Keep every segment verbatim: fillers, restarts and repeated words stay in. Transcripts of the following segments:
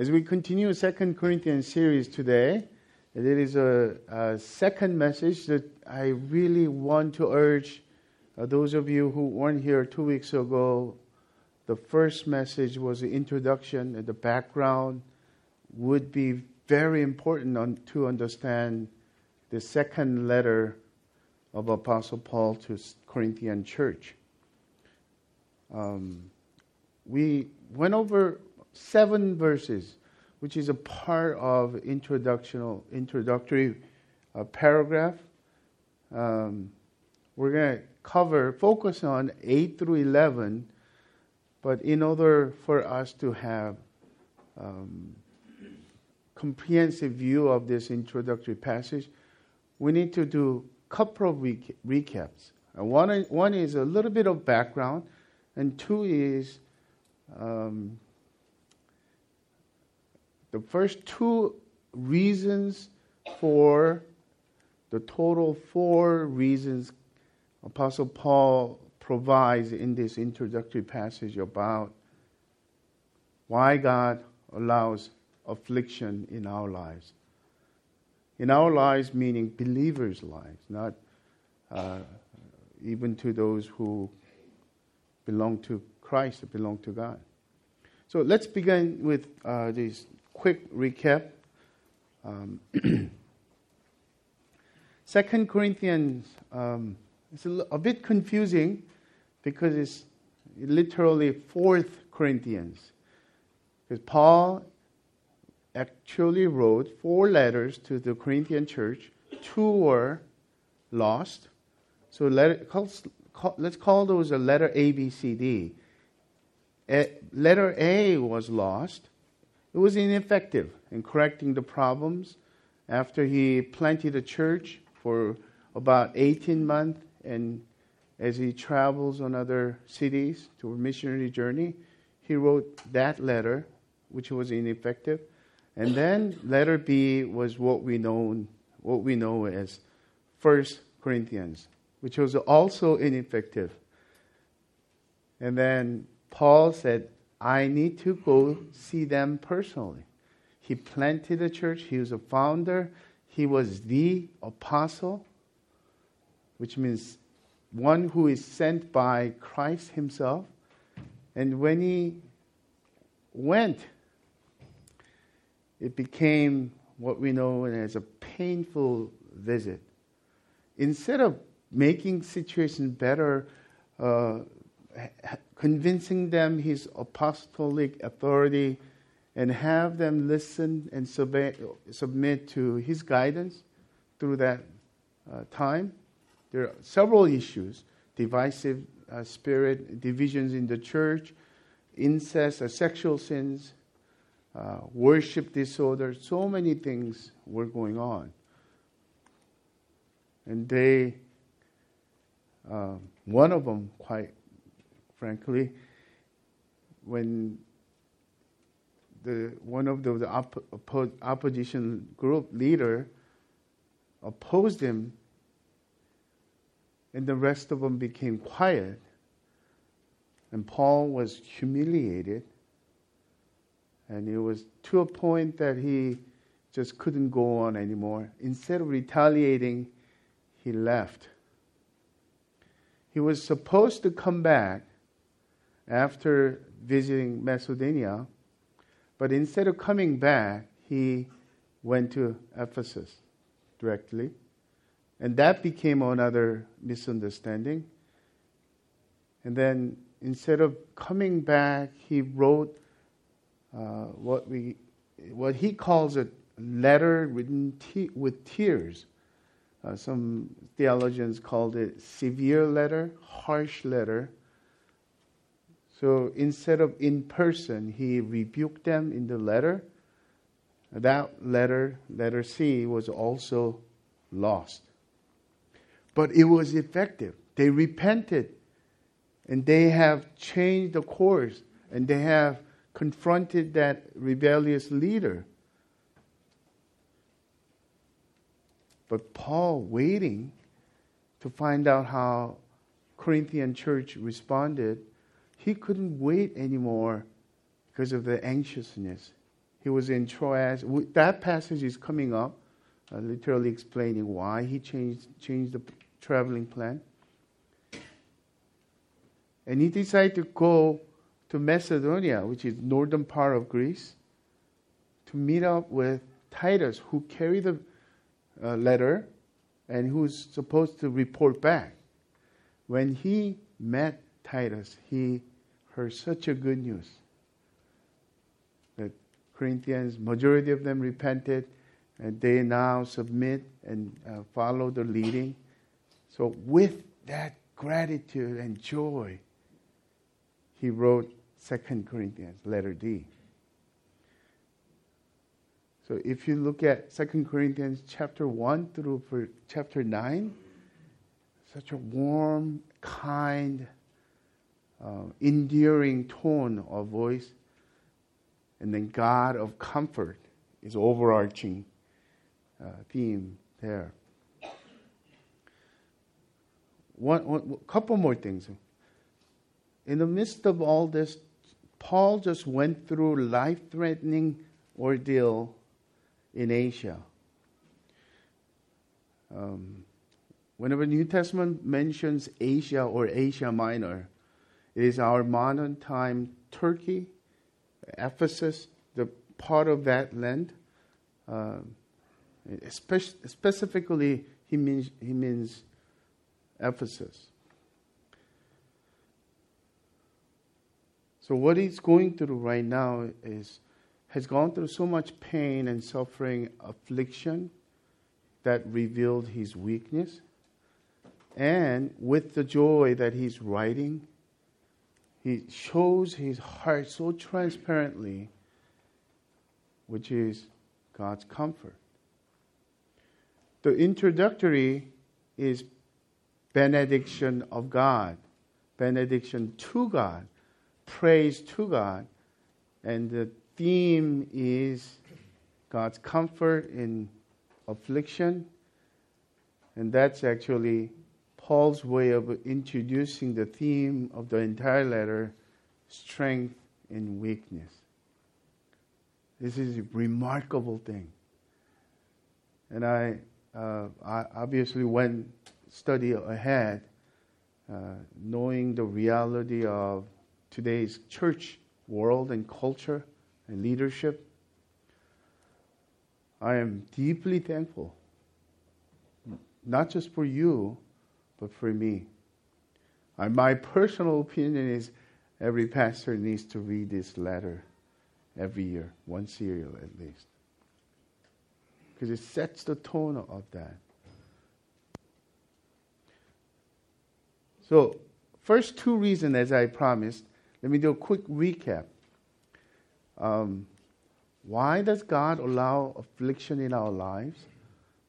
As we continue Second Corinthians series today, there is a, a second message that I really want to urge uh, those of you who weren't here two weeks ago. The first message was the introduction and the background would be very important on, to understand the second letter of Apostle Paul to Corinthian church. Um, we went over seven verses, which is a part of introductional introductory uh, paragraph. Um, we're going to cover, focus on eight through eleven, but in order for us to have um, comprehensive view of this introductory passage, we need to do a couple of reca- recaps. Uh, one, one is a little bit of background, and two is um, the first two reasons for the total four reasons Apostle Paul provides in this introductory passage about why God allows affliction in our lives. In our lives, meaning believers' lives, not uh, even to those who belong to Christ, belong to God. So let's begin with uh, this quick recap. Um, Second Corinthians um, is a, a bit confusing because it's literally Fourth Corinthians, because Paul actually wrote four letters to the Corinthian church. Two were lost. So let, let's call those a letter A, B, C, D. A, letter A was lost. It was ineffective in correcting the problems after he planted a church for about eighteen months, and as he travels on other cities to a missionary journey, he wrote that letter, which was ineffective. And then letter B was what we know, what we know as First Corinthians, which was also ineffective. And then Paul said, I need to go see them personally. He planted a church. He was a founder. He was the apostle, which means one who is sent by Christ himself. And when he went, it became what we know as a painful visit. Instead of making situation better, uh, convincing them his apostolic authority and have them listen and sub- submit to his guidance through that uh, time, there are several issues: divisive uh, spirit, divisions in the church, incest, uh, sexual sins, Uh, worship disorder. So many things were going on. And they, uh, one of them, quite frankly, when the one of the, the op- oppo- opposition group leader opposed him, and the rest of them became quiet, and Paul was humiliated. And it was to a point that he just couldn't go on anymore. Instead of retaliating, he left. He was supposed to come back after visiting Macedonia, but instead of coming back, he went to Ephesus directly. And that became another misunderstanding. And then instead of coming back, he wrote Uh, what we, what he calls a letter written te- with tears. Uh, some theologians called it severe letter, harsh letter. So instead of in person, he rebuked them in the letter. That letter, letter C, was also lost. But it was effective. They repented, and they have changed the course, and they have confronted that rebellious leader. But Paul, waiting to find out how Corinthian church responded, he couldn't wait anymore because of the anxiousness He was in Troas. That passage is coming up, uh, literally explaining why he changed, changed the traveling plan. And he decided to go to Macedonia, which is northern part of Greece, to meet up with Titus, who carried the uh, letter and who's supposed to report back. When he met Titus, he heard such a good news. The Corinthians, majority of them repented, and they now submit and uh, follow the leading. So with that gratitude and joy, he wrote Second Corinthians, letter D. So if you look at Second Corinthians chapter one through for chapter nine, such a warm, kind, uh, endearing tone of voice, and then God of comfort is overarching uh, theme there. One, one, couple more things. In the midst of all this, Paul just went through life-threatening ordeal in Asia. Um, whenever the New Testament mentions Asia or Asia Minor, it is our modern time Turkey, Ephesus, the part of that land. Uh, spe- specifically, he means, he means Ephesus. So what he's going through right now is has gone through so much pain and suffering, affliction that revealed his weakness. And with the joy that he's writing, he shows his heart so transparently, which is God's comfort. The introductory is benediction of God, benediction to God, praise to God, and the theme is God's comfort in affliction, and that's actually Paul's way of introducing the theme of the entire letter, strength in weakness. This is a remarkable thing. And I, uh, I obviously went study ahead, uh, knowing the reality of today's church world and culture, and leadership. I am deeply thankful, not just for you, but for me. And my personal opinion is every pastor needs to read this letter every year, once a year at least, because it sets the tone of that. So, first two reasons, as I promised, let me do a quick recap. Um, why does God allow affliction in our lives,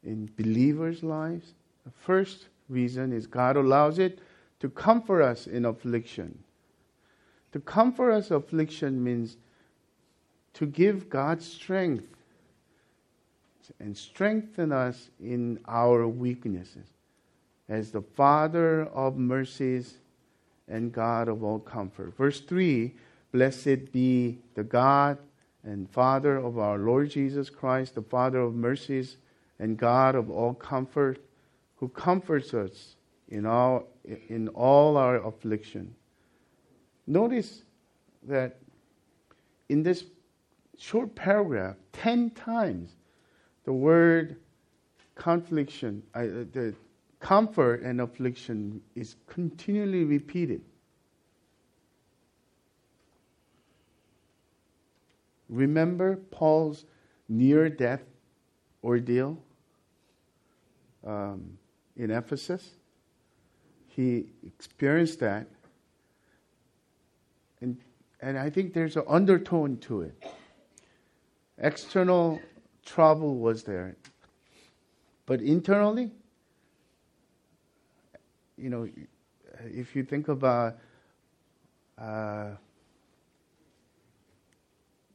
in believers' lives? The first reason is God allows it to comfort us in affliction. To comfort us, affliction means to give God strength and strengthen us in our weaknesses as the Father of mercies and God of all comfort. Verse three, blessed be the God and Father of our Lord Jesus Christ, the Father of mercies and God of all comfort, who comforts us in all, in all our affliction. Notice that in this short paragraph, ten times the word confliction, uh, the comfort and affliction is continually repeated. Remember Paul's near-death ordeal um, in Ephesus? He experienced that. And, and I think there's an undertone to it. External trouble was there. But internally, you know, if you think about... Uh,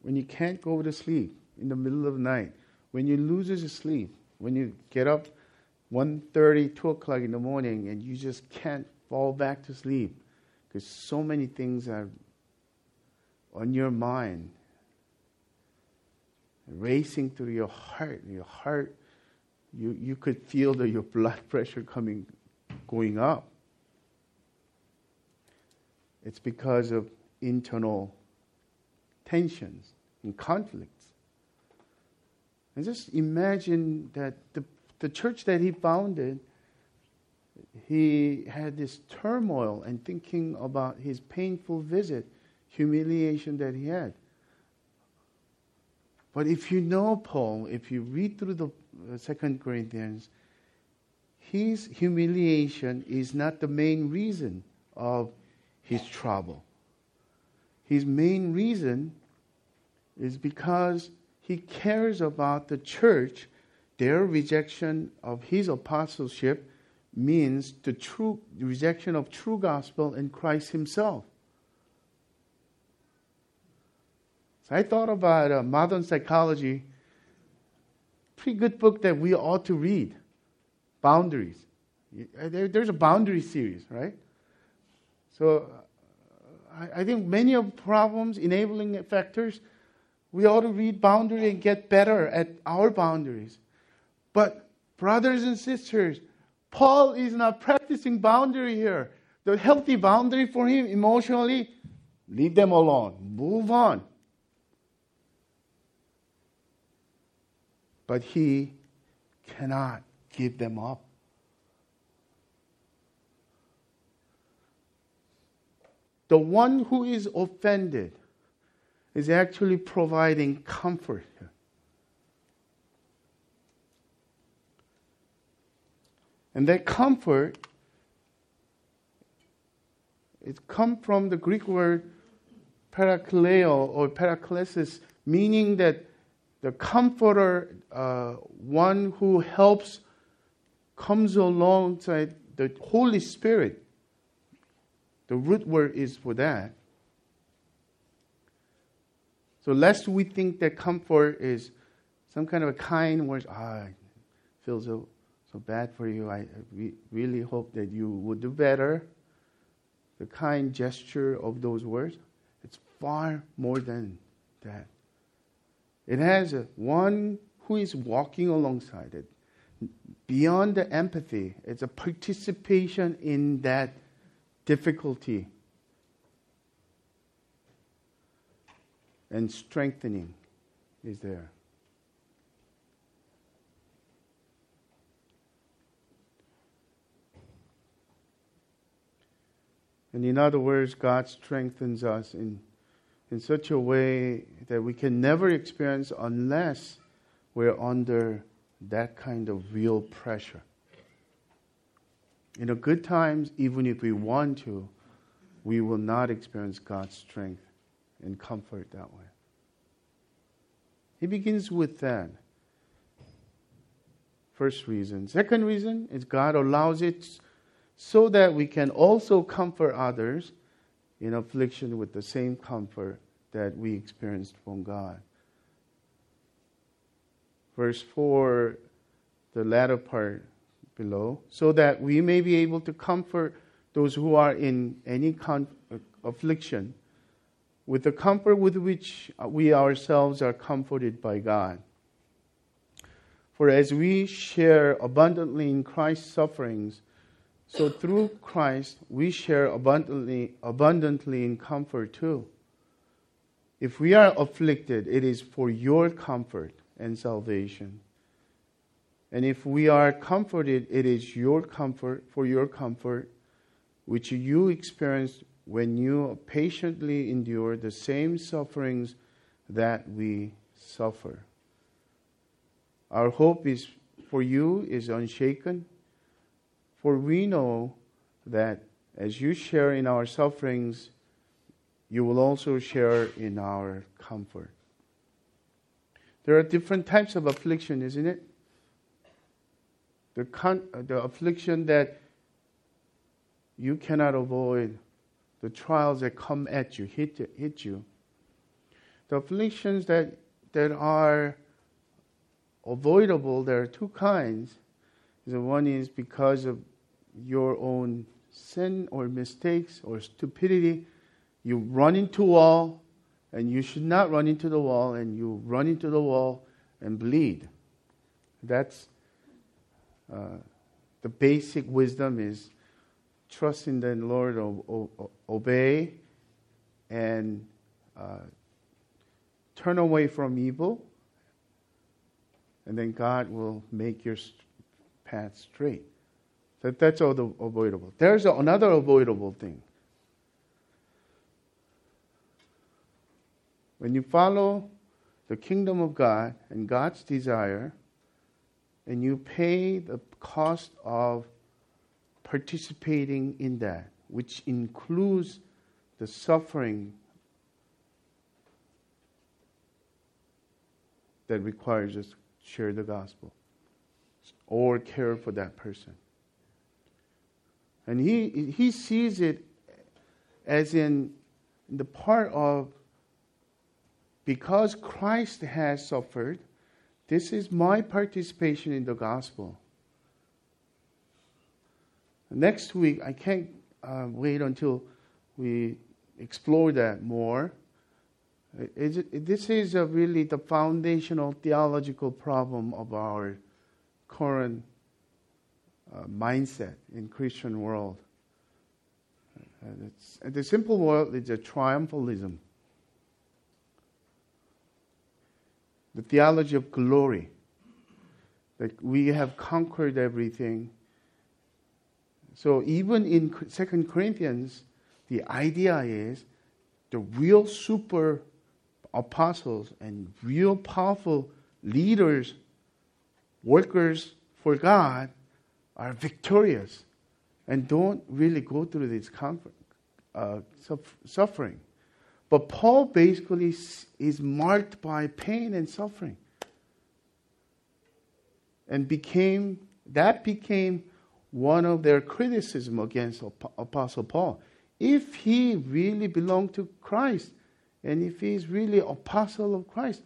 when you can't go to sleep in the middle of the night, when you lose your sleep, when you get up one thirty, two o'clock in the morning and you just can't fall back to sleep because so many things are on your mind. racing through your heart. Your heart, you, you could feel that your blood pressure coming, going up. It's because of internal tensions and conflicts. And just imagine that the, the church that he founded, he had this turmoil and thinking about his painful visit, humiliation that he had. But if you know Paul, if you read through the uh, Second Corinthians, his humiliation is not the main reason of his trouble. His main reason is because he cares about the church. Their rejection of his apostleship means the true the rejection of true gospel and Christ himself. So I thought about uh, Modern Psychology, pretty good book that we ought to read, Boundaries. There, there's a boundary series, right? So I, I think many of problems, enabling factors, we ought to read boundary and get better at our boundaries. But brothers and sisters, Paul is not practicing boundary here. The healthy boundary for him emotionally, leave them alone. Move on. But he cannot give them up. The one who is offended is actually providing comfort here. And that comfort, it comes from the Greek word parakaleo or paraklesis, meaning that the comforter, uh, one who helps, comes alongside the Holy Spirit. The root word is for that. So lest we think that comfort is some kind of a kind word, ah, I feel so So bad for you. I re- really hope that you will do better. The kind gesture of those words, it's far more than that. It has a, one who is walking alongside it. Beyond the empathy, it's a participation in that difficulty and strengthening is there. And in other words, God strengthens us in, in such a way that we can never experience unless we're under that kind of real pressure. In the good times, even if we want to, we will not experience God's strength and comfort that way. He begins with that. First reason. Second reason is God allows it so that we can also comfort others in affliction with the same comfort that we experienced from God. Verse four, the latter part below, so that we may be able to comfort those who are in any con- affliction with the comfort with which we ourselves are comforted by God. For as we share abundantly in Christ's sufferings, so through Christ, we share abundantly, abundantly in comfort too. If we are afflicted, it is for your comfort and salvation. And if we are comforted, it is your comfort, for your comfort, which you experienced when you patiently endure the same sufferings that we suffer. Our hope is for you is unshaken. For we know that as you share in our sufferings, you will also share in our comfort. There are different types of affliction, isn't it? The, con- the affliction that you cannot avoid, the trials that come at you, hit, hit you. The afflictions that, that are avoidable, there are two kinds. The one is because of your own sin or mistakes or stupidity. You run into a wall, and you should not run into the wall, and you run into the wall, and bleed. That's uh, the basic wisdom is trust in the Lord, o- o- obey, and uh, turn away from evil, and then God will make your path straight. That, that's all the avoidable. There's another avoidable thing. When you follow the kingdom of God and God's desire, and you pay the cost of participating in that, which includes the suffering that requires us to share the gospel or care for that person. And he he sees it as in the part of, because Christ has suffered, this is my participation in the gospel. Next week, I can't uh, wait until we explore that more. It, it, this is a really the foundational theological problem of our current uh, mindset in Christian world. And it's, and the simple world is a triumphalism. The theology of glory, that we have conquered everything. So even in Second Corinthians, the idea is the real super apostles and real powerful leaders, workers for God, are victorious and don't really go through this comfort, uh, suffering. But Paul basically is marked by pain and suffering, and became that became one of their criticism against Apostle Paul. If he really belonged to Christ, and if he is really apostle of Christ,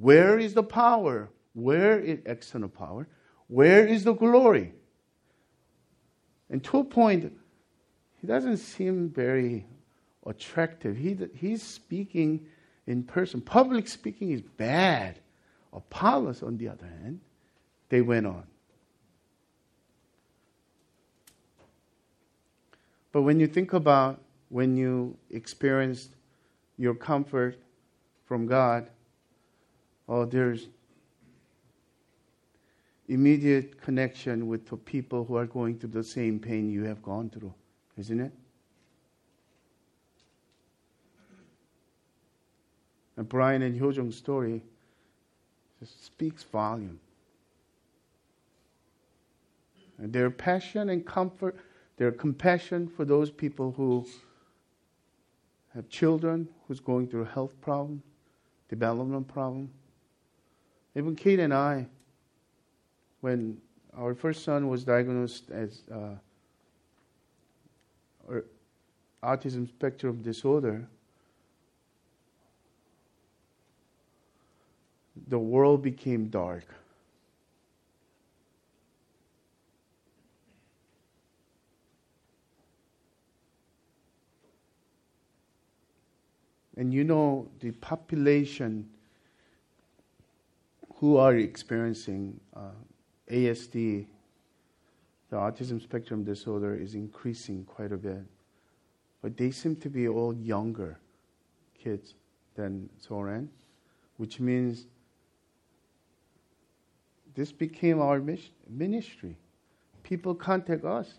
where is the power? Where is external power? Where is the glory? And to a point, he doesn't seem very attractive. He he's speaking in person. Public speaking is bad. Apollos, on the other hand, they went on. But when you think about when you experienced your comfort from God, oh, there's immediate connection with the people who are going through the same pain you have gone through, isn't it? And Brian and Hyojung's story just speaks volume. And their passion and comfort, their compassion for those people who have children who's going through health problem, development problem. Even Kate and I, when our first son was diagnosed as uh, Autism Spectrum Disorder, the world became dark. And you know, the population who are experiencing uh, A S D, the autism spectrum disorder, is increasing quite a bit. But they seem to be all younger kids than Soren, which means this became our ministry. People contact us.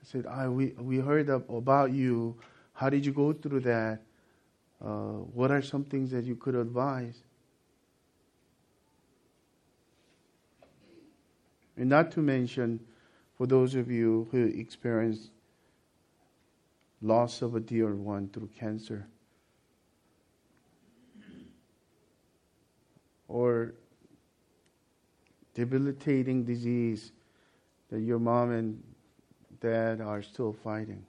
I said, ah, we, we heard of, about you. How did you go through that? Uh, what are some things that you could advise? And not to mention, for those of you who experience loss of a dear one through cancer, or debilitating disease that your mom and dad are still fighting.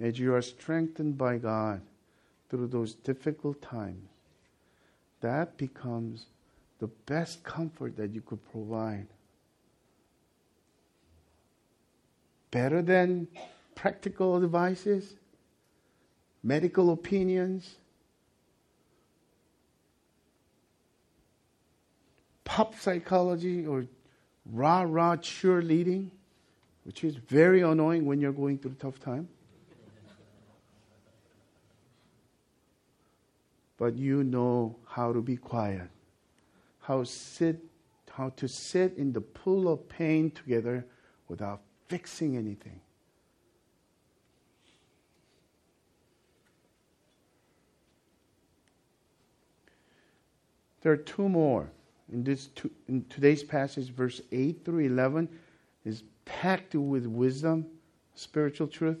As you are strengthened by God through those difficult times, that becomes the best comfort that you could provide. Better than practical advices, medical opinions, pop psychology or rah-rah cheerleading, which is very annoying when you're going through a tough time. But you know how to be quiet, how sit, how to sit in the pool of pain together without fixing anything. There are two more. In this, two, in today's passage, verse eight through eleven is packed with wisdom, spiritual truth.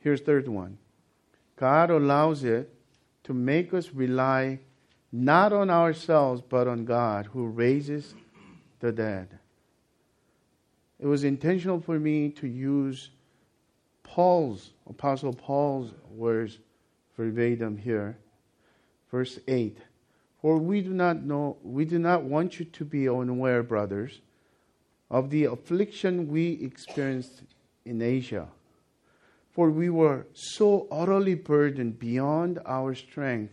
Here's third one. God allows it to make us rely not on ourselves, but on God who raises the dead. It was intentional for me to use Paul's, Apostle Paul's words verbatim here. Verse eight. For we do not know, we do not want you to be unaware, brothers, of the affliction we experienced in Asia. For we were so utterly burdened beyond our strength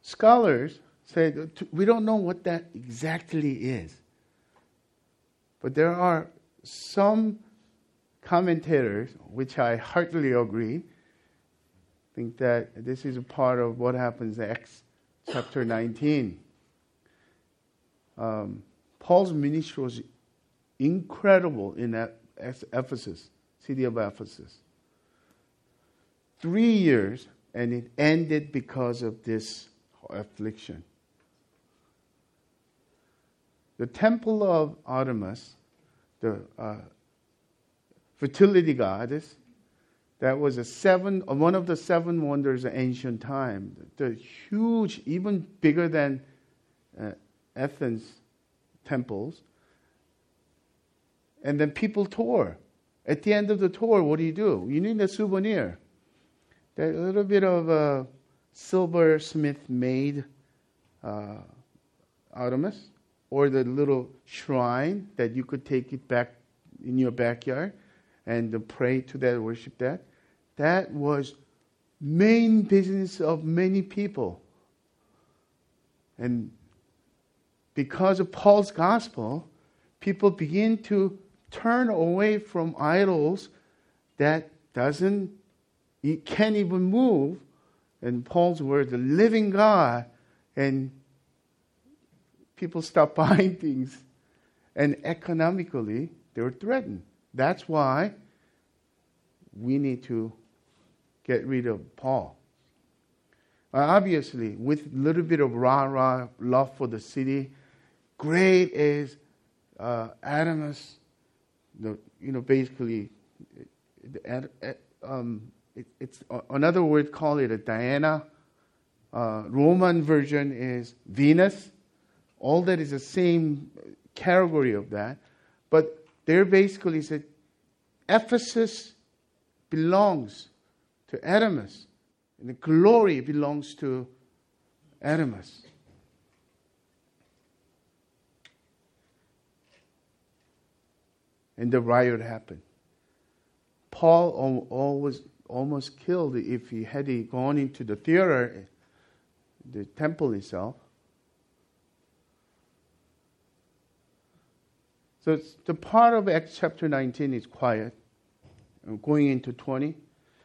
Scholars say we don't know what that exactly is. But there are some commentators, which I heartily agree, think that this is a part of what happens in Acts chapter nineteen. Um, Paul's ministry was incredible in Ephesus, city of Ephesus. Three years, and it ended because of this affliction. The temple of Artemis, the uh, fertility goddess, that was a seven, one of the seven wonders of ancient time. The huge, even bigger than uh, Athens temples. And then people tore. At the end of the tour, what do you do? You need a souvenir. That little bit of a silversmith made uh, Artemis, or the little shrine that you could take it back in your backyard and pray to that, worship that. That was main business of many people. And because of Paul's gospel, people begin to turn away from idols that doesn't, it can't even move. And Paul's word, the living God, and people stop buying things. And economically, they were threatened. That's why we need to get rid of Paul. Obviously, with a little bit of rah-rah love for the city, great is uh, Artemis, the, you know, basically, the, um, it, it's another word, call it a Diana. Uh, Roman version is Venus. All that is the same category of that. But they're basically said, Ephesus belongs to Artemis, and the glory belongs to Artemis. And the riot happened. Paul always almost killed if he had he gone into the theater, the temple itself. So the part of Acts chapter nineteen is quiet, going into twenty.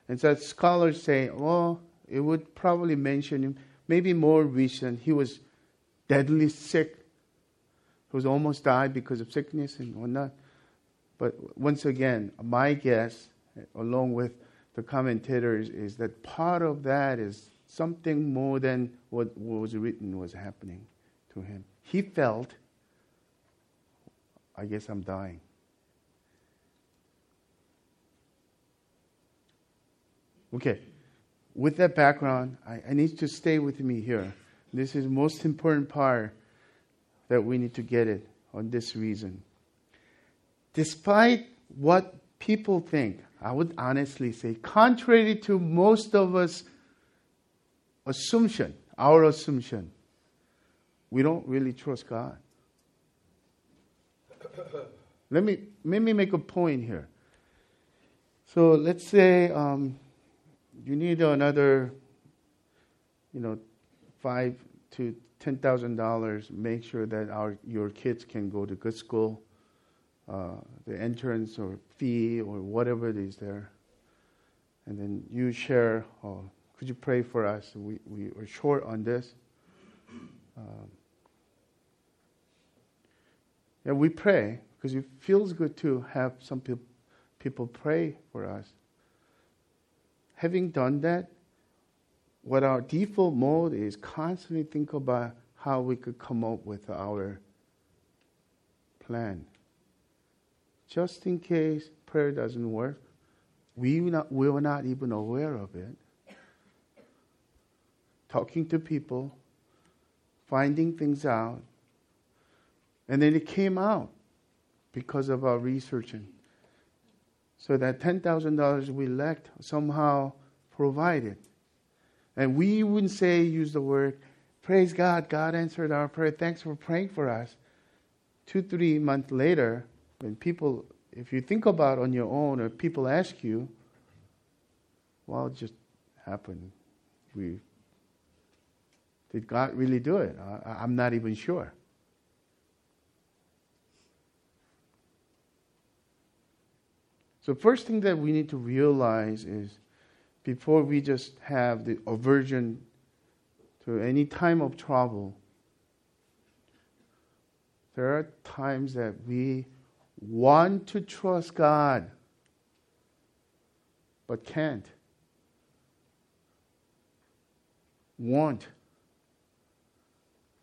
And so scholars say, well, it would probably mention him, maybe more recent. He was deadly sick. He was almost died because of sickness and whatnot. But once again, my guess, along with the commentators, is that part of that is something more than what was written was happening to him. He felt, I guess I'm dying. Okay, with that background, I, I need to stay with me here. This is the most important part that we need to get it on this reason. Despite what people think, I would honestly say, contrary to most of us assumption, our assumption, we don't really trust God. Let me let me make a point here. So let's say um, you need another, you know, five to ten thousand dollars. Make sure that our your kids can go to good school. Uh, the entrance or fee or whatever it is there, and then you share. Oh, could you pray for us? We we are short on this. Um, yeah, we pray because it feels good to have some people people pray for us. Having done that, what our default mode is constantly think about how we could come up with our plan. Just in case prayer doesn't work, we not, we were not even aware of it. Talking to people, finding things out, and then it came out because of our researching. So that ten thousand dollars we lacked somehow provided. And we wouldn't say, use the word, praise God, God answered our prayer, thanks for praying for us. Two, three months later, when people, if you think about on your own or people ask you, well, it just happened. We did God really do it? I, I'm not even sure. So first thing that we need to realize is before we just have the aversion to any time of trouble, there are times that we want to trust God, but can't. Won't.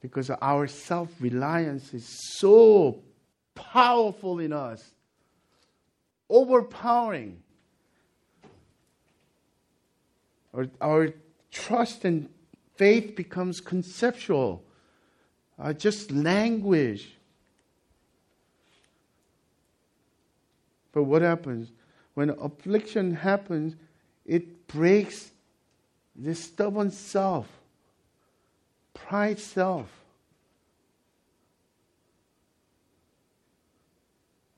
Because our self-reliance is so powerful in us, overpowering. Our, our trust and faith becomes conceptual, uh, just language. But what happens? When affliction happens, it breaks this stubborn self, pride self.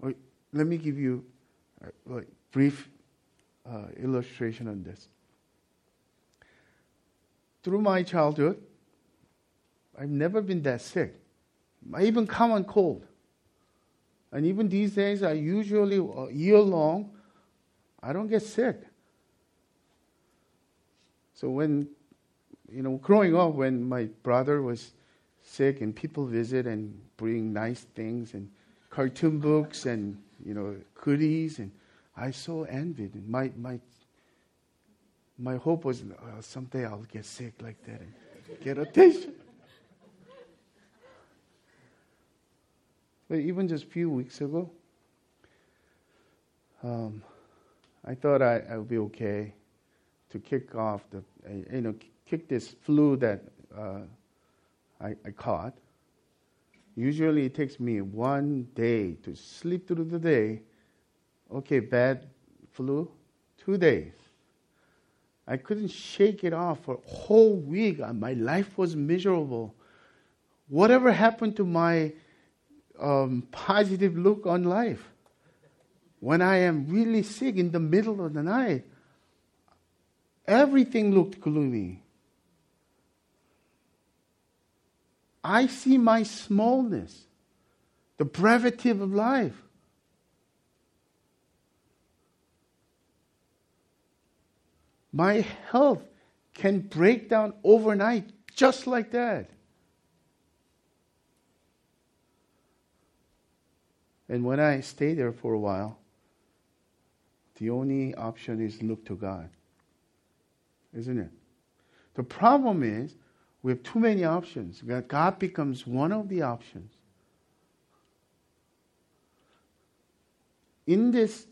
Let me give you a brief uh, illustration on this. Through my childhood, I've never been that sick. I even common cold. And even these days, I usually, a year long, I don't get sick. So when, you know, growing up, when my brother was sick and people visit and bring nice things and cartoon books and, you know, goodies, and I so envied. And my, my, my hope was, oh, someday I'll get sick like that and get attention. But even just a few weeks ago, um, I thought I, I would be okay to kick off the, uh, you know, kick this flu that uh, I, I caught. Usually it takes me one day to sleep through the day. Okay, bad flu, two days. I couldn't shake it off for a whole week. My life was miserable. Whatever happened to my Um, positive look on life. When I am really sick in the middle of the night, everything looked gloomy. I see my smallness, the brevity of life. My health can break down overnight just like that. And when I stay there for a while, the only option is look to God. Isn't it? The problem is we have too many options. God becomes one of the options. In this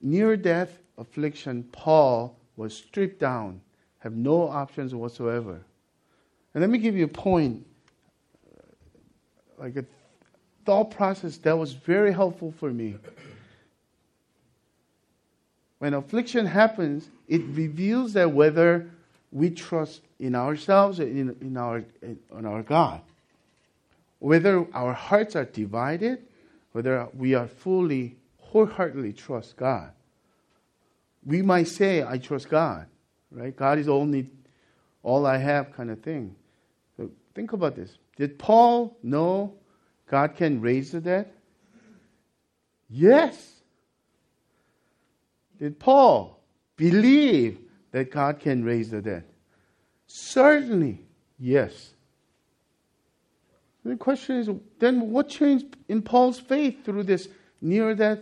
near-death affliction, Paul was stripped down, have no options whatsoever. And let me give you a point, like a thought process that was very helpful for me. When affliction happens, it reveals that whether we trust in ourselves or in, in our in, on our God, whether our hearts are divided, whether we are fully, wholeheartedly trust God. We might say, I trust God, right? God is only all I have kind of thing. So think about this. Did Paul know God can raise the dead? Yes. Did Paul believe that God can raise the dead? Certainly, yes. The question is, then what changed in Paul's faith through this near-death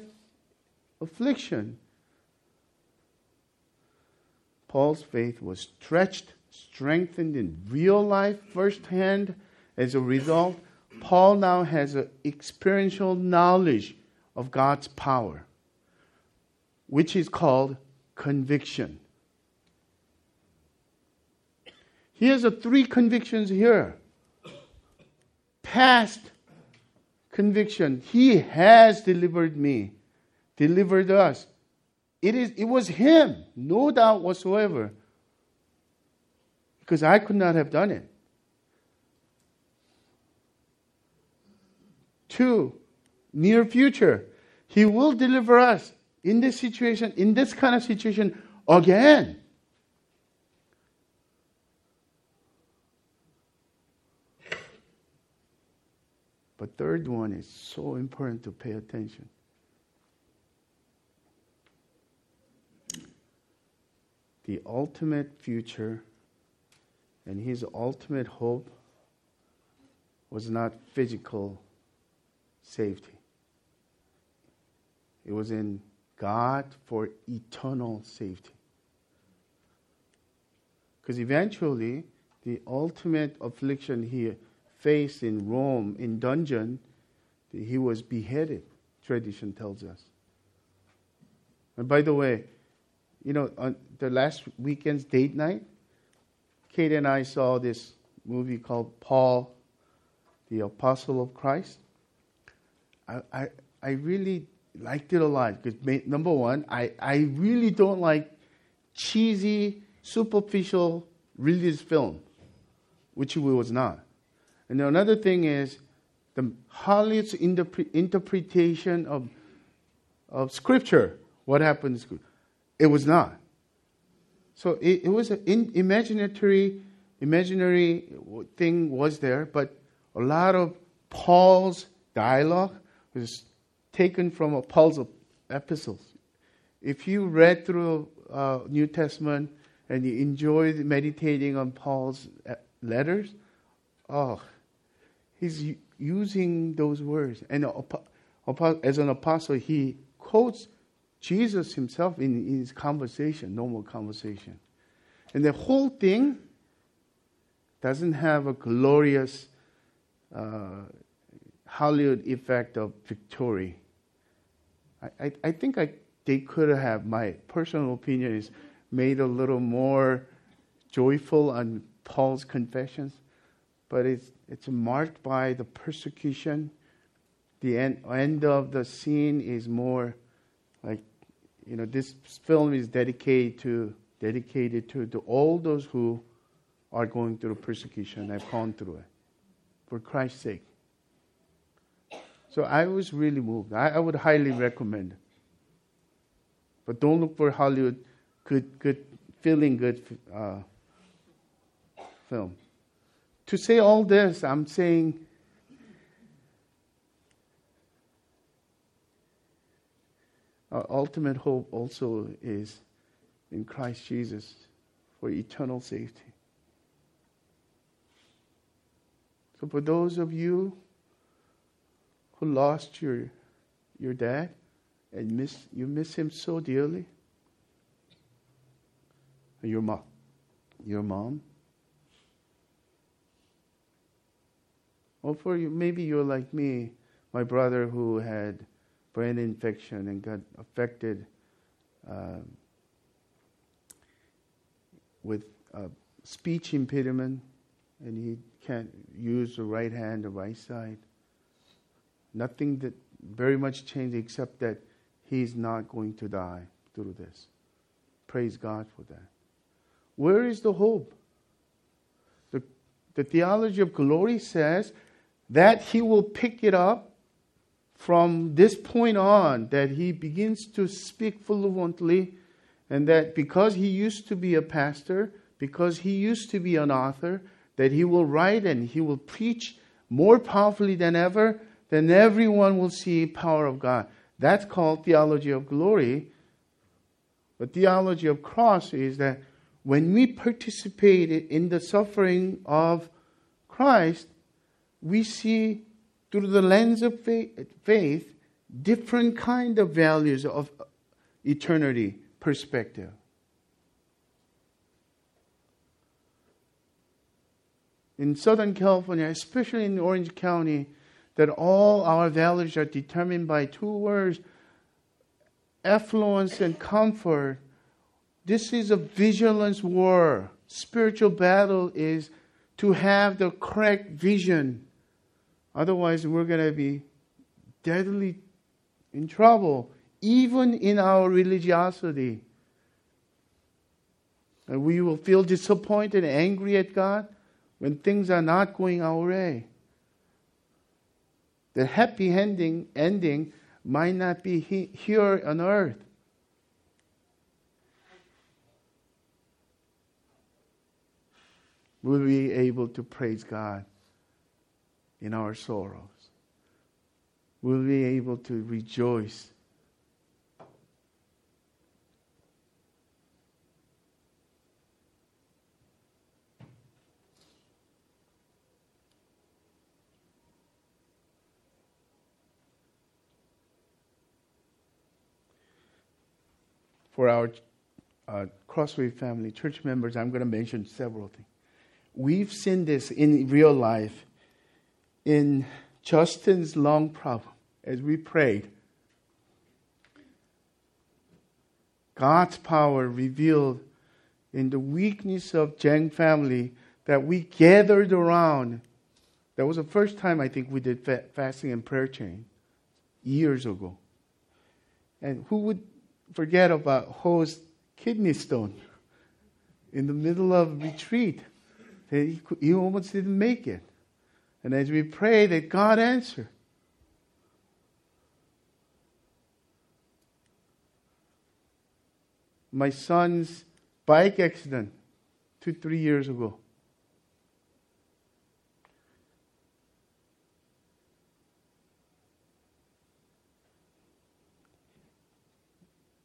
affliction? Paul's faith was stretched, strengthened in real life, firsthand. As a result, Paul now has an experiential knowledge of God's power, which is called conviction. He has a three convictions here. Past conviction. He has delivered me, delivered us. It is. It was him, no doubt whatsoever, because I could not have done it. Two, near future. He will deliver us. In this situation, in this kind of situation, again. But third one is so important to pay attention. The ultimate future and his ultimate hope was not physical safety. It was in God for eternal safety. Because eventually, the ultimate affliction he faced in Rome, in dungeon, he was beheaded, tradition tells us. And by the way, you know, on the last weekend's date night, Kate and I saw this movie called Paul, the Apostle of Christ. I, I, I really... liked it a lot because, number one, I, I really don't like cheesy, superficial religious film, which it was not. And another thing is the Hollywood's interpre- interpretation of of scripture. What happened? It was not. So it, it was an in, imaginary, imaginary thing was there, but a lot of Paul's dialogue was taken from Paul's epistles. If you read through uh, New Testament and you enjoyed meditating on Paul's letters, oh, he's using those words. And as an apostle, he quotes Jesus himself in, in his conversation, normal conversation. And the whole thing doesn't have a glorious uh, Hollywood effect of victory. I, I think I, they could have, my personal opinion is, made a little more joyful on Paul's confessions, but it's it's marked by the persecution. The end, end of the scene is more like, you know, this film is dedicated to dedicated to, to all those who are going through persecution, have gone through it, for Christ's sake. So I was really moved. I, I would highly recommend it. But don't look for Hollywood good, good, feeling good uh, film. To say all this, I'm saying our ultimate hope also is in Christ Jesus for eternal safety. So for those of you who lost your your dad and miss you miss him so dearly, your mom your mom or for you, maybe you're like me, my brother who had brain infection and got affected um, with a speech impediment, and he can't use the right hand, the right side. Nothing that very much changed except that he's not going to die through this. Praise God for that. Where is the hope? The, the theology of glory says that he will pick it up from this point on, that he begins to speak fluently, and that because he used to be a pastor, because he used to be an author, that he will write and he will preach more powerfully than ever, then everyone will see the power of God. That's called theology of glory. But theology of cross is that when we participate in the suffering of Christ, we see through the lens of faith, faith different kind of values of eternity perspective. In Southern California, especially in Orange County, that all our values are determined by two words, affluence and comfort. This is a vigilance war. Spiritual battle is to have the correct vision. Otherwise, we're going to be deadly in trouble, even in our religiosity. And we will feel disappointed and angry at God when things are not going our way. The happy ending, ending might not be he, here on earth. We'll be able to praise God in our sorrows. We'll be able to rejoice. For our uh, Crossway family, church members, I'm going to mention several things. We've seen this in real life, in Justin's lung problem, as we prayed. God's power revealed in the weakness of Zheng family that we gathered around. That was the first time I think we did fa- fasting and prayer chain years ago. And who would forget about Ho's kidney stone in the middle of retreat. He, could, he almost didn't make it. And as we prayed, that God answered. My son's bike accident two, three years ago.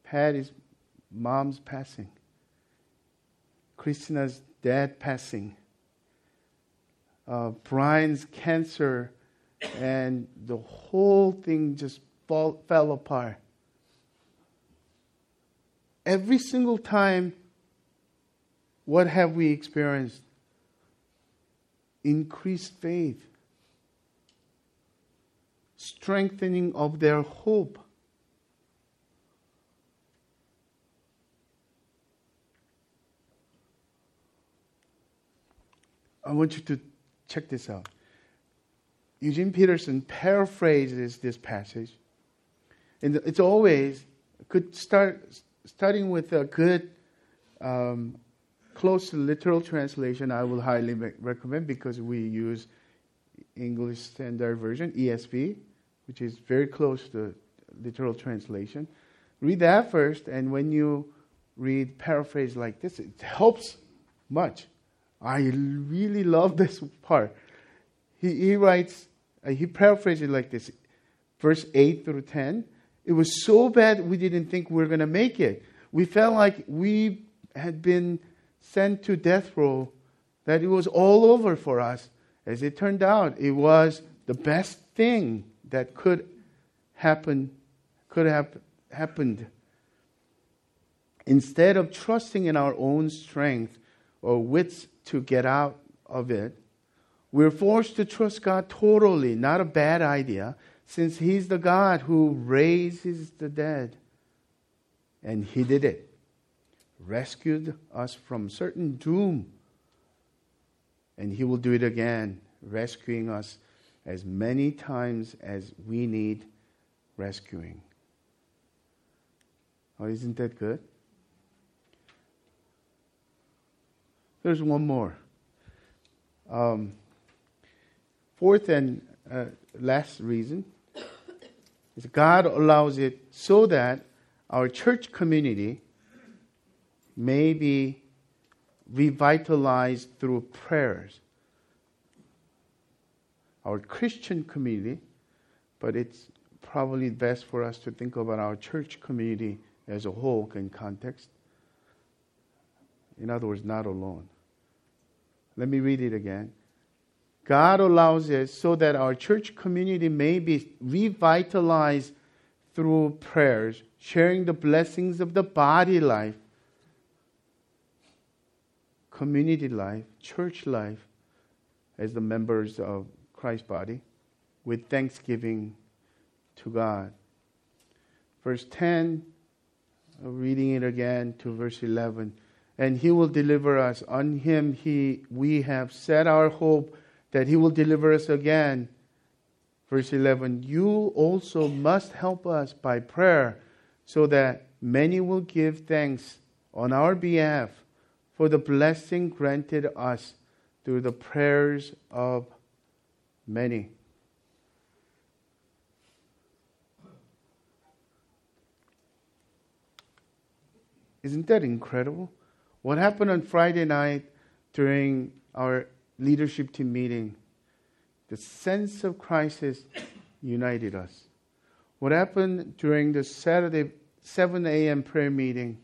Had his mom's passing, Christina's dad passing, uh, Brian's cancer, and the whole thing just fall, fell apart. Every single time, what have we experienced? Increased faith, strengthening of their hope. I want you to check this out. Eugene Peterson paraphrases this passage. And it's always good start starting with a good um, close to literal translation. I will highly re- recommend because we use English Standard Version, E S V, which is very close to literal translation. Read that first, and when you read paraphrase like this, it helps much. I really love this part. He, he writes, uh, he paraphrases it like this, verse eight through ten. It was so bad we didn't think we were going to make it. We felt like we had been sent to death row, that it was all over for us. As it turned out, it was the best thing that could happen, could have happened. Instead of trusting in our own strength or wits to get out of it, we're forced to trust God totally. Not a bad idea, since He's the God who raises the dead. And He did it. rescued us from certain doom. And he will do it again, rescuing us as many times as we need rescuing. Oh, isn't that good? There's one more. Um, fourth and uh, last reason is God allows it so that our church community may be revitalized through prayers. Our Christian community, but it's probably best for us to think about our church community as a whole in context. In other words, not alone. Let me read it again. God allows it so that our church community may be revitalized through prayers, sharing the blessings of the body life, community life, church life, as the members of Christ's body, with thanksgiving to God. Verse ten, reading it again to verse eleven. And he will deliver us. On him he we have set our hope that he will deliver us again. Verse eleven, you also must help us by prayer so that many will give thanks on our behalf for the blessing granted us through the prayers of many. Isn't that incredible? What happened on Friday night during our leadership team meeting? The sense of crisis united us. What happened during the Saturday seven a.m. prayer meeting?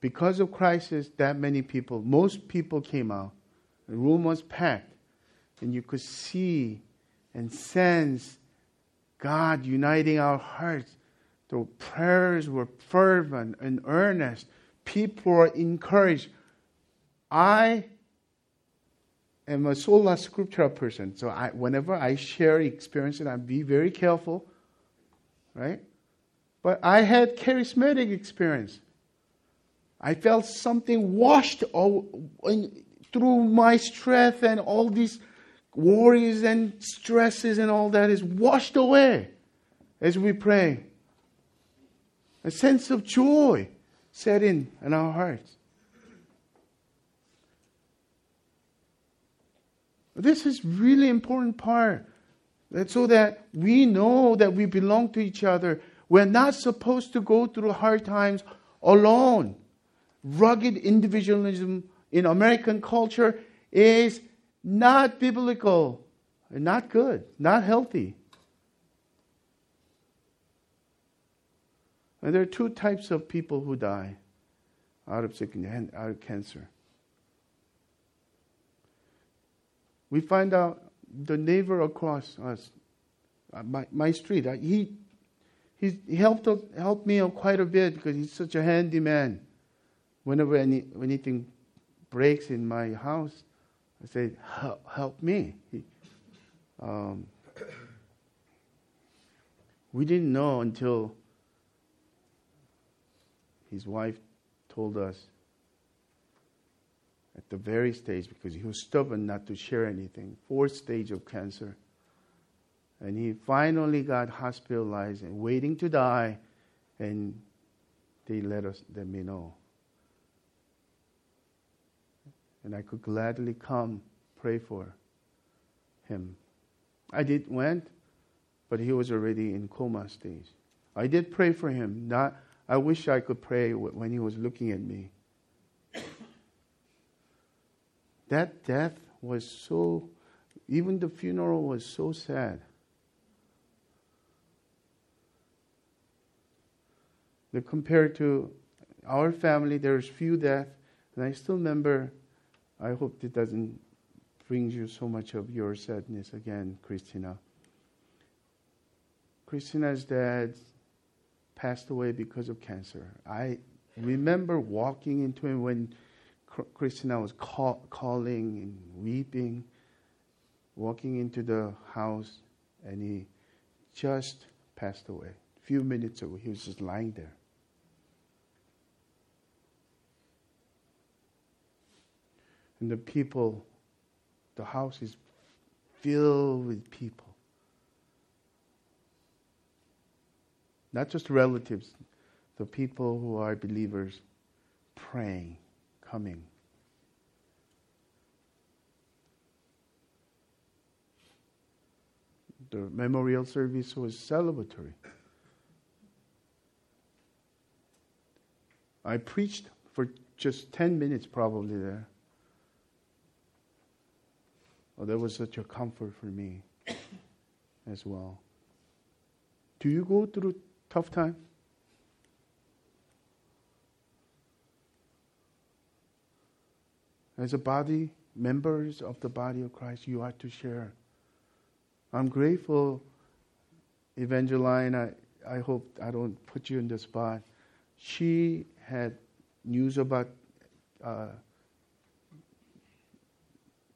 Because of crisis, that many people, most people came out. The room was packed. And you could see and sense God uniting our hearts. The prayers were fervent and earnest. People are encouraged. I am a sola scriptura person, so I, whenever I share experiences, I be very careful, right? But I had charismatic experience. I felt something washed all, in, through my strength, and all these worries and stresses and all that is washed away as we pray. A sense of joy set in in our hearts. This is really important part, that so that we know that we belong to each other. We're not supposed to go through hard times alone. Rugged individualism in American culture is not biblical, not good, not healthy. And there are two types of people who die out of sickness, out of cancer. We find out the neighbor across us, my my street. He he helped helped me out quite a bit because he's such a handy man. Whenever any anything breaks in my house, I say, "Help, help me." He, um, we didn't know until his wife told us at the very stage, because he was stubborn not to share anything, fourth stage of cancer. And he finally got hospitalized and waiting to die, and they let us, let me know. And I could gladly come pray for him. I did went, but he was already in coma stage. I did pray for him, not... I wish I could pray when he was looking at me. That death was so, even the funeral was so sad. But compared to our family, there's few deaths, and I still remember, I hope it doesn't bring you so much of your sadness again, Christina. Christina's dad passed away because of cancer. I remember walking into him when Christina was call, calling and weeping, walking into the house, and he just passed away. A few minutes ago, he was just lying there. And the people, the house is filled with people. Not just relatives, the people who are believers praying, coming. The memorial service was celebratory. I preached for just ten minutes probably there. Oh, that was such a comfort for me as well. Do you go through tough time? As a body, members of the body of Christ, you are to share. I'm grateful, Evangeline, I, I hope I don't put you in the spot. She had news about uh,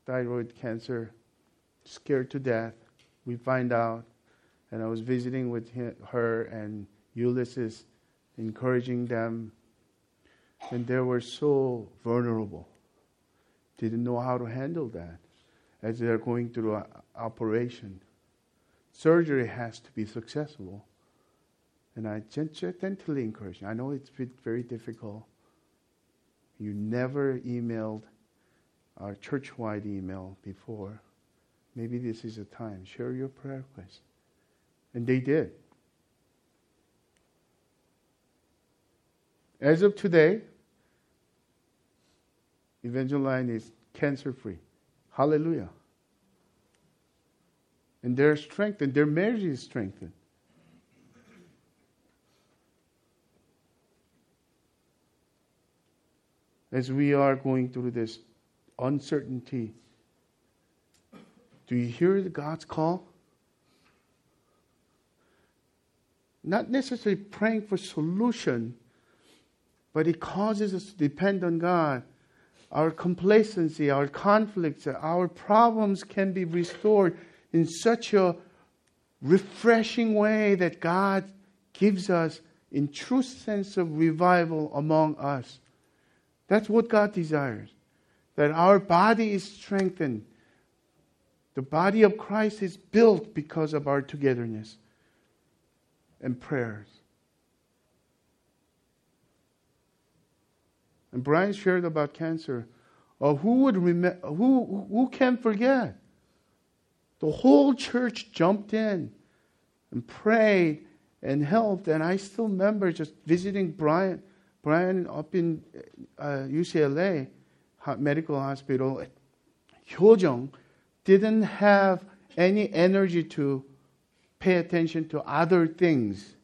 thyroid cancer, scared to death. We find out, and I was visiting with him, her and Ulysses, encouraging them, and they were so vulnerable. Didn't know how to handle that as they're going through an operation. Surgery has to be successful. And I gently encourage you. I know it's been very difficult. You never emailed our church-wide email before. Maybe this is a time. Share your prayer request. And they did. As of today, Evangeline is cancer-free. Hallelujah. And they're strengthened. Their marriage is strengthened. As we are going through this uncertainty, do you hear God's call? Not necessarily praying for solution, but it causes us to depend on God. Our complacency, our conflicts, our problems can be restored in such a refreshing way that God gives us in true sense of revival among us. That's what God desires, that our body is strengthened. The body of Christ is built because of our togetherness and prayers. And Brian shared about cancer. Oh, who would rem- who who can forget? The whole church jumped in and prayed and helped. And I still remember just visiting Brian, Brian up in uh, U C L A Medical Hospital. Hyojung didn't have any energy to pay attention to other things.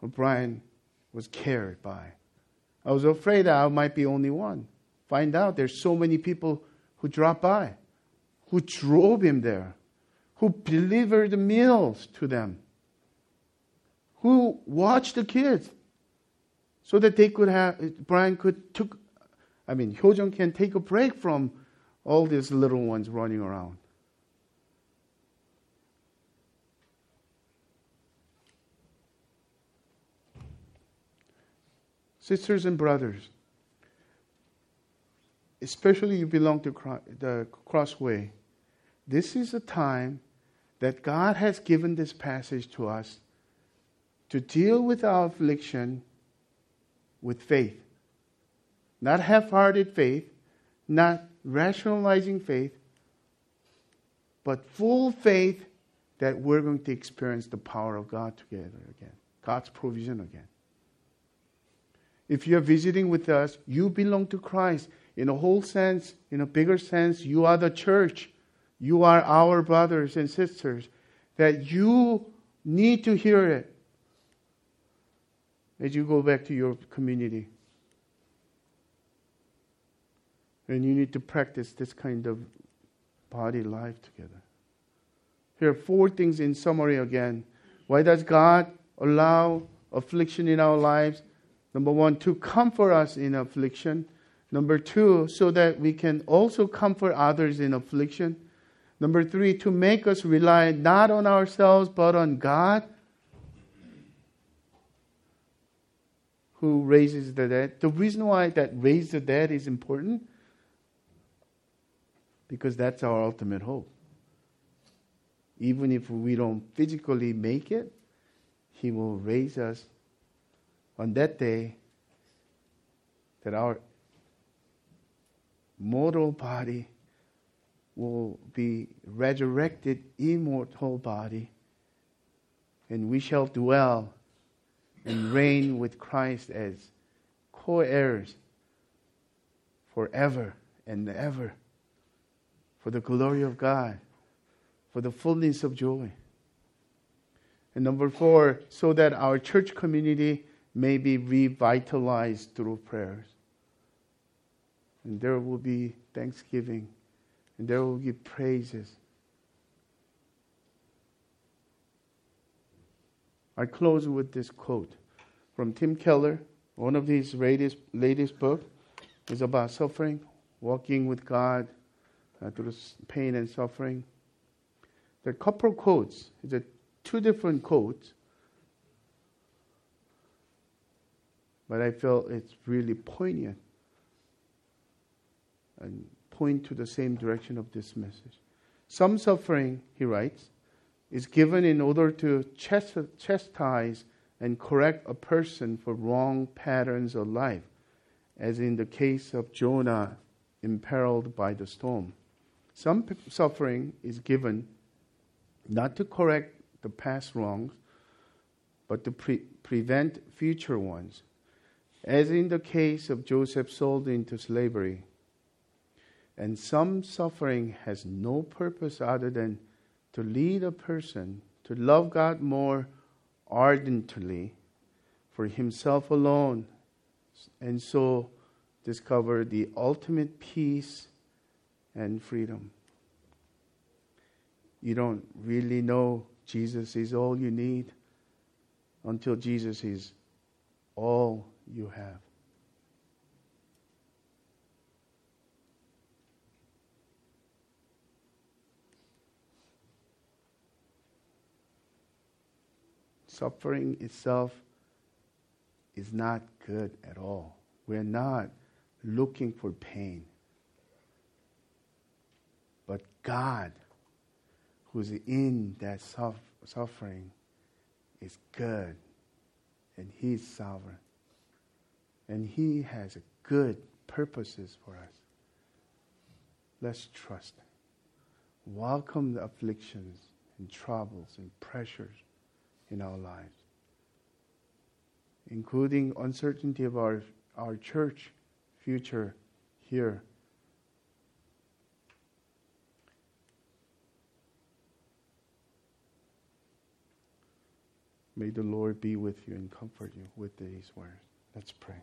What Brian was carried by. I was afraid I might be only one. Find out there's so many people who dropped by, who drove him there, who delivered meals to them, who watched the kids so that they could have, Brian could, took, I mean, Hyojung can take a break from all these little ones running around. Sisters and brothers, especially you belong to the Crossway, this is a time that God has given this passage to us to deal with our affliction with faith. Not half-hearted faith, not rationalizing faith, but full faith that we're going to experience the power of God together again, God's provision again. If you're visiting with us, you belong to Christ. In a whole sense, in a bigger sense, you are the church. You are our brothers and sisters. That you need to hear it as you go back to your community. And you need to practice this kind of body life together. Here are four things in summary again. Why does God allow affliction in our lives? Number one, to comfort us in affliction. Number two, so that we can also comfort others in affliction. Number three, to make us rely not on ourselves but on God, who raises the dead. The reason why that raise the dead is important because that's our ultimate hope. Even if we don't physically make it, He will raise us on that day that our mortal body will be resurrected immortal body, and we shall dwell and reign with Christ as co-heirs forever and ever, for the glory of God, for the fullness of joy. And number four, so that our church community may be revitalized through prayers. And there will be thanksgiving, and there will be praises. I close with this quote from Tim Keller. One of his latest, latest books is about suffering, walking with God uh, through pain and suffering. There are a couple of quotes. There are two different quotes. But I feel it's really poignant and point to the same direction of this message. Some suffering, he writes, is given in order to chastise and correct a person for wrong patterns of life, as in the case of Jonah imperiled by the storm. Some p- suffering is given not to correct the past wrongs, but to pre- prevent future ones, as in the case of Joseph sold into slavery. And some suffering has no purpose other than to lead a person to love God more ardently for himself alone, and so discover the ultimate peace and freedom. You don't really know Jesus is all you need until Jesus is all you have. Suffering itself is not good at all. We're not looking for pain. But God, who's in that suf- suffering, is good, and He's sovereign. And He has good purposes for us. Let's trust Him. Welcome the afflictions and troubles and pressures in our lives, including uncertainty of our, our church future here. May the Lord be with you and comfort you with these words. Let's pray.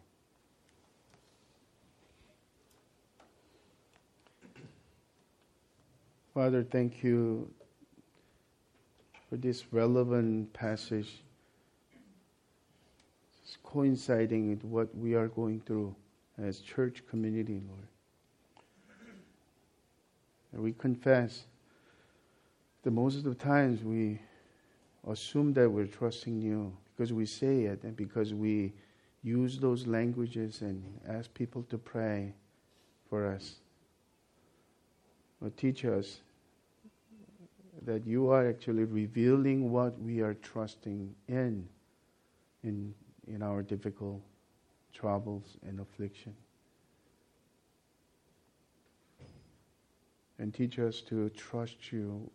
Father, thank you for this relevant passage, it's coinciding with what we are going through as church community, Lord. And we confess that most of the times we assume that we're trusting you because we say it and because we use those languages and ask people to pray for us. Or teach us that you are actually revealing what we are trusting in, in in our difficult troubles and affliction. And teach us to trust you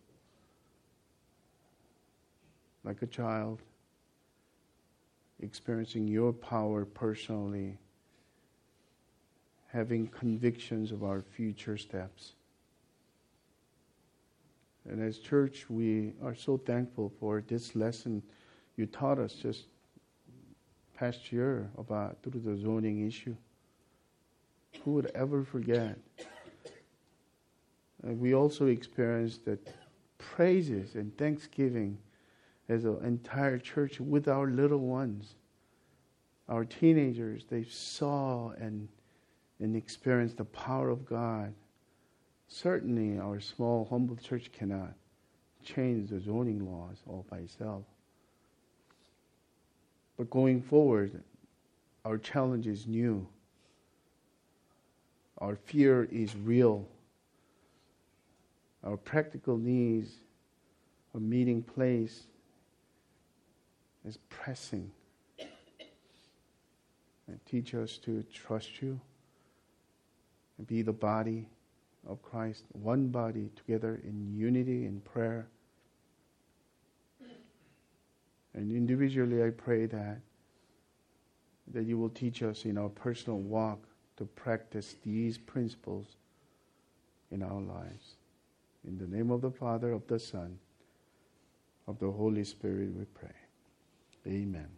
like a child, experiencing your power personally, having convictions of our future steps. And as church, we are so thankful for this lesson you taught us just past year about through the zoning issue. Who would ever forget? And we also experienced that praises and thanksgiving as an entire church with our little ones, our teenagers. They saw and and experienced the power of God. Certainly, our small, humble church cannot change the zoning laws all by itself. But going forward, our challenge is new. Our fear is real. our practical needs, a meeting place is pressing. And teach us to trust you and be the body of Christ, one body together in unity and prayer. And individually I pray that that you will teach us in our personal walk to practice these principles in our lives. In the name of the Father, of the Son, of the Holy Spirit we pray. Amen.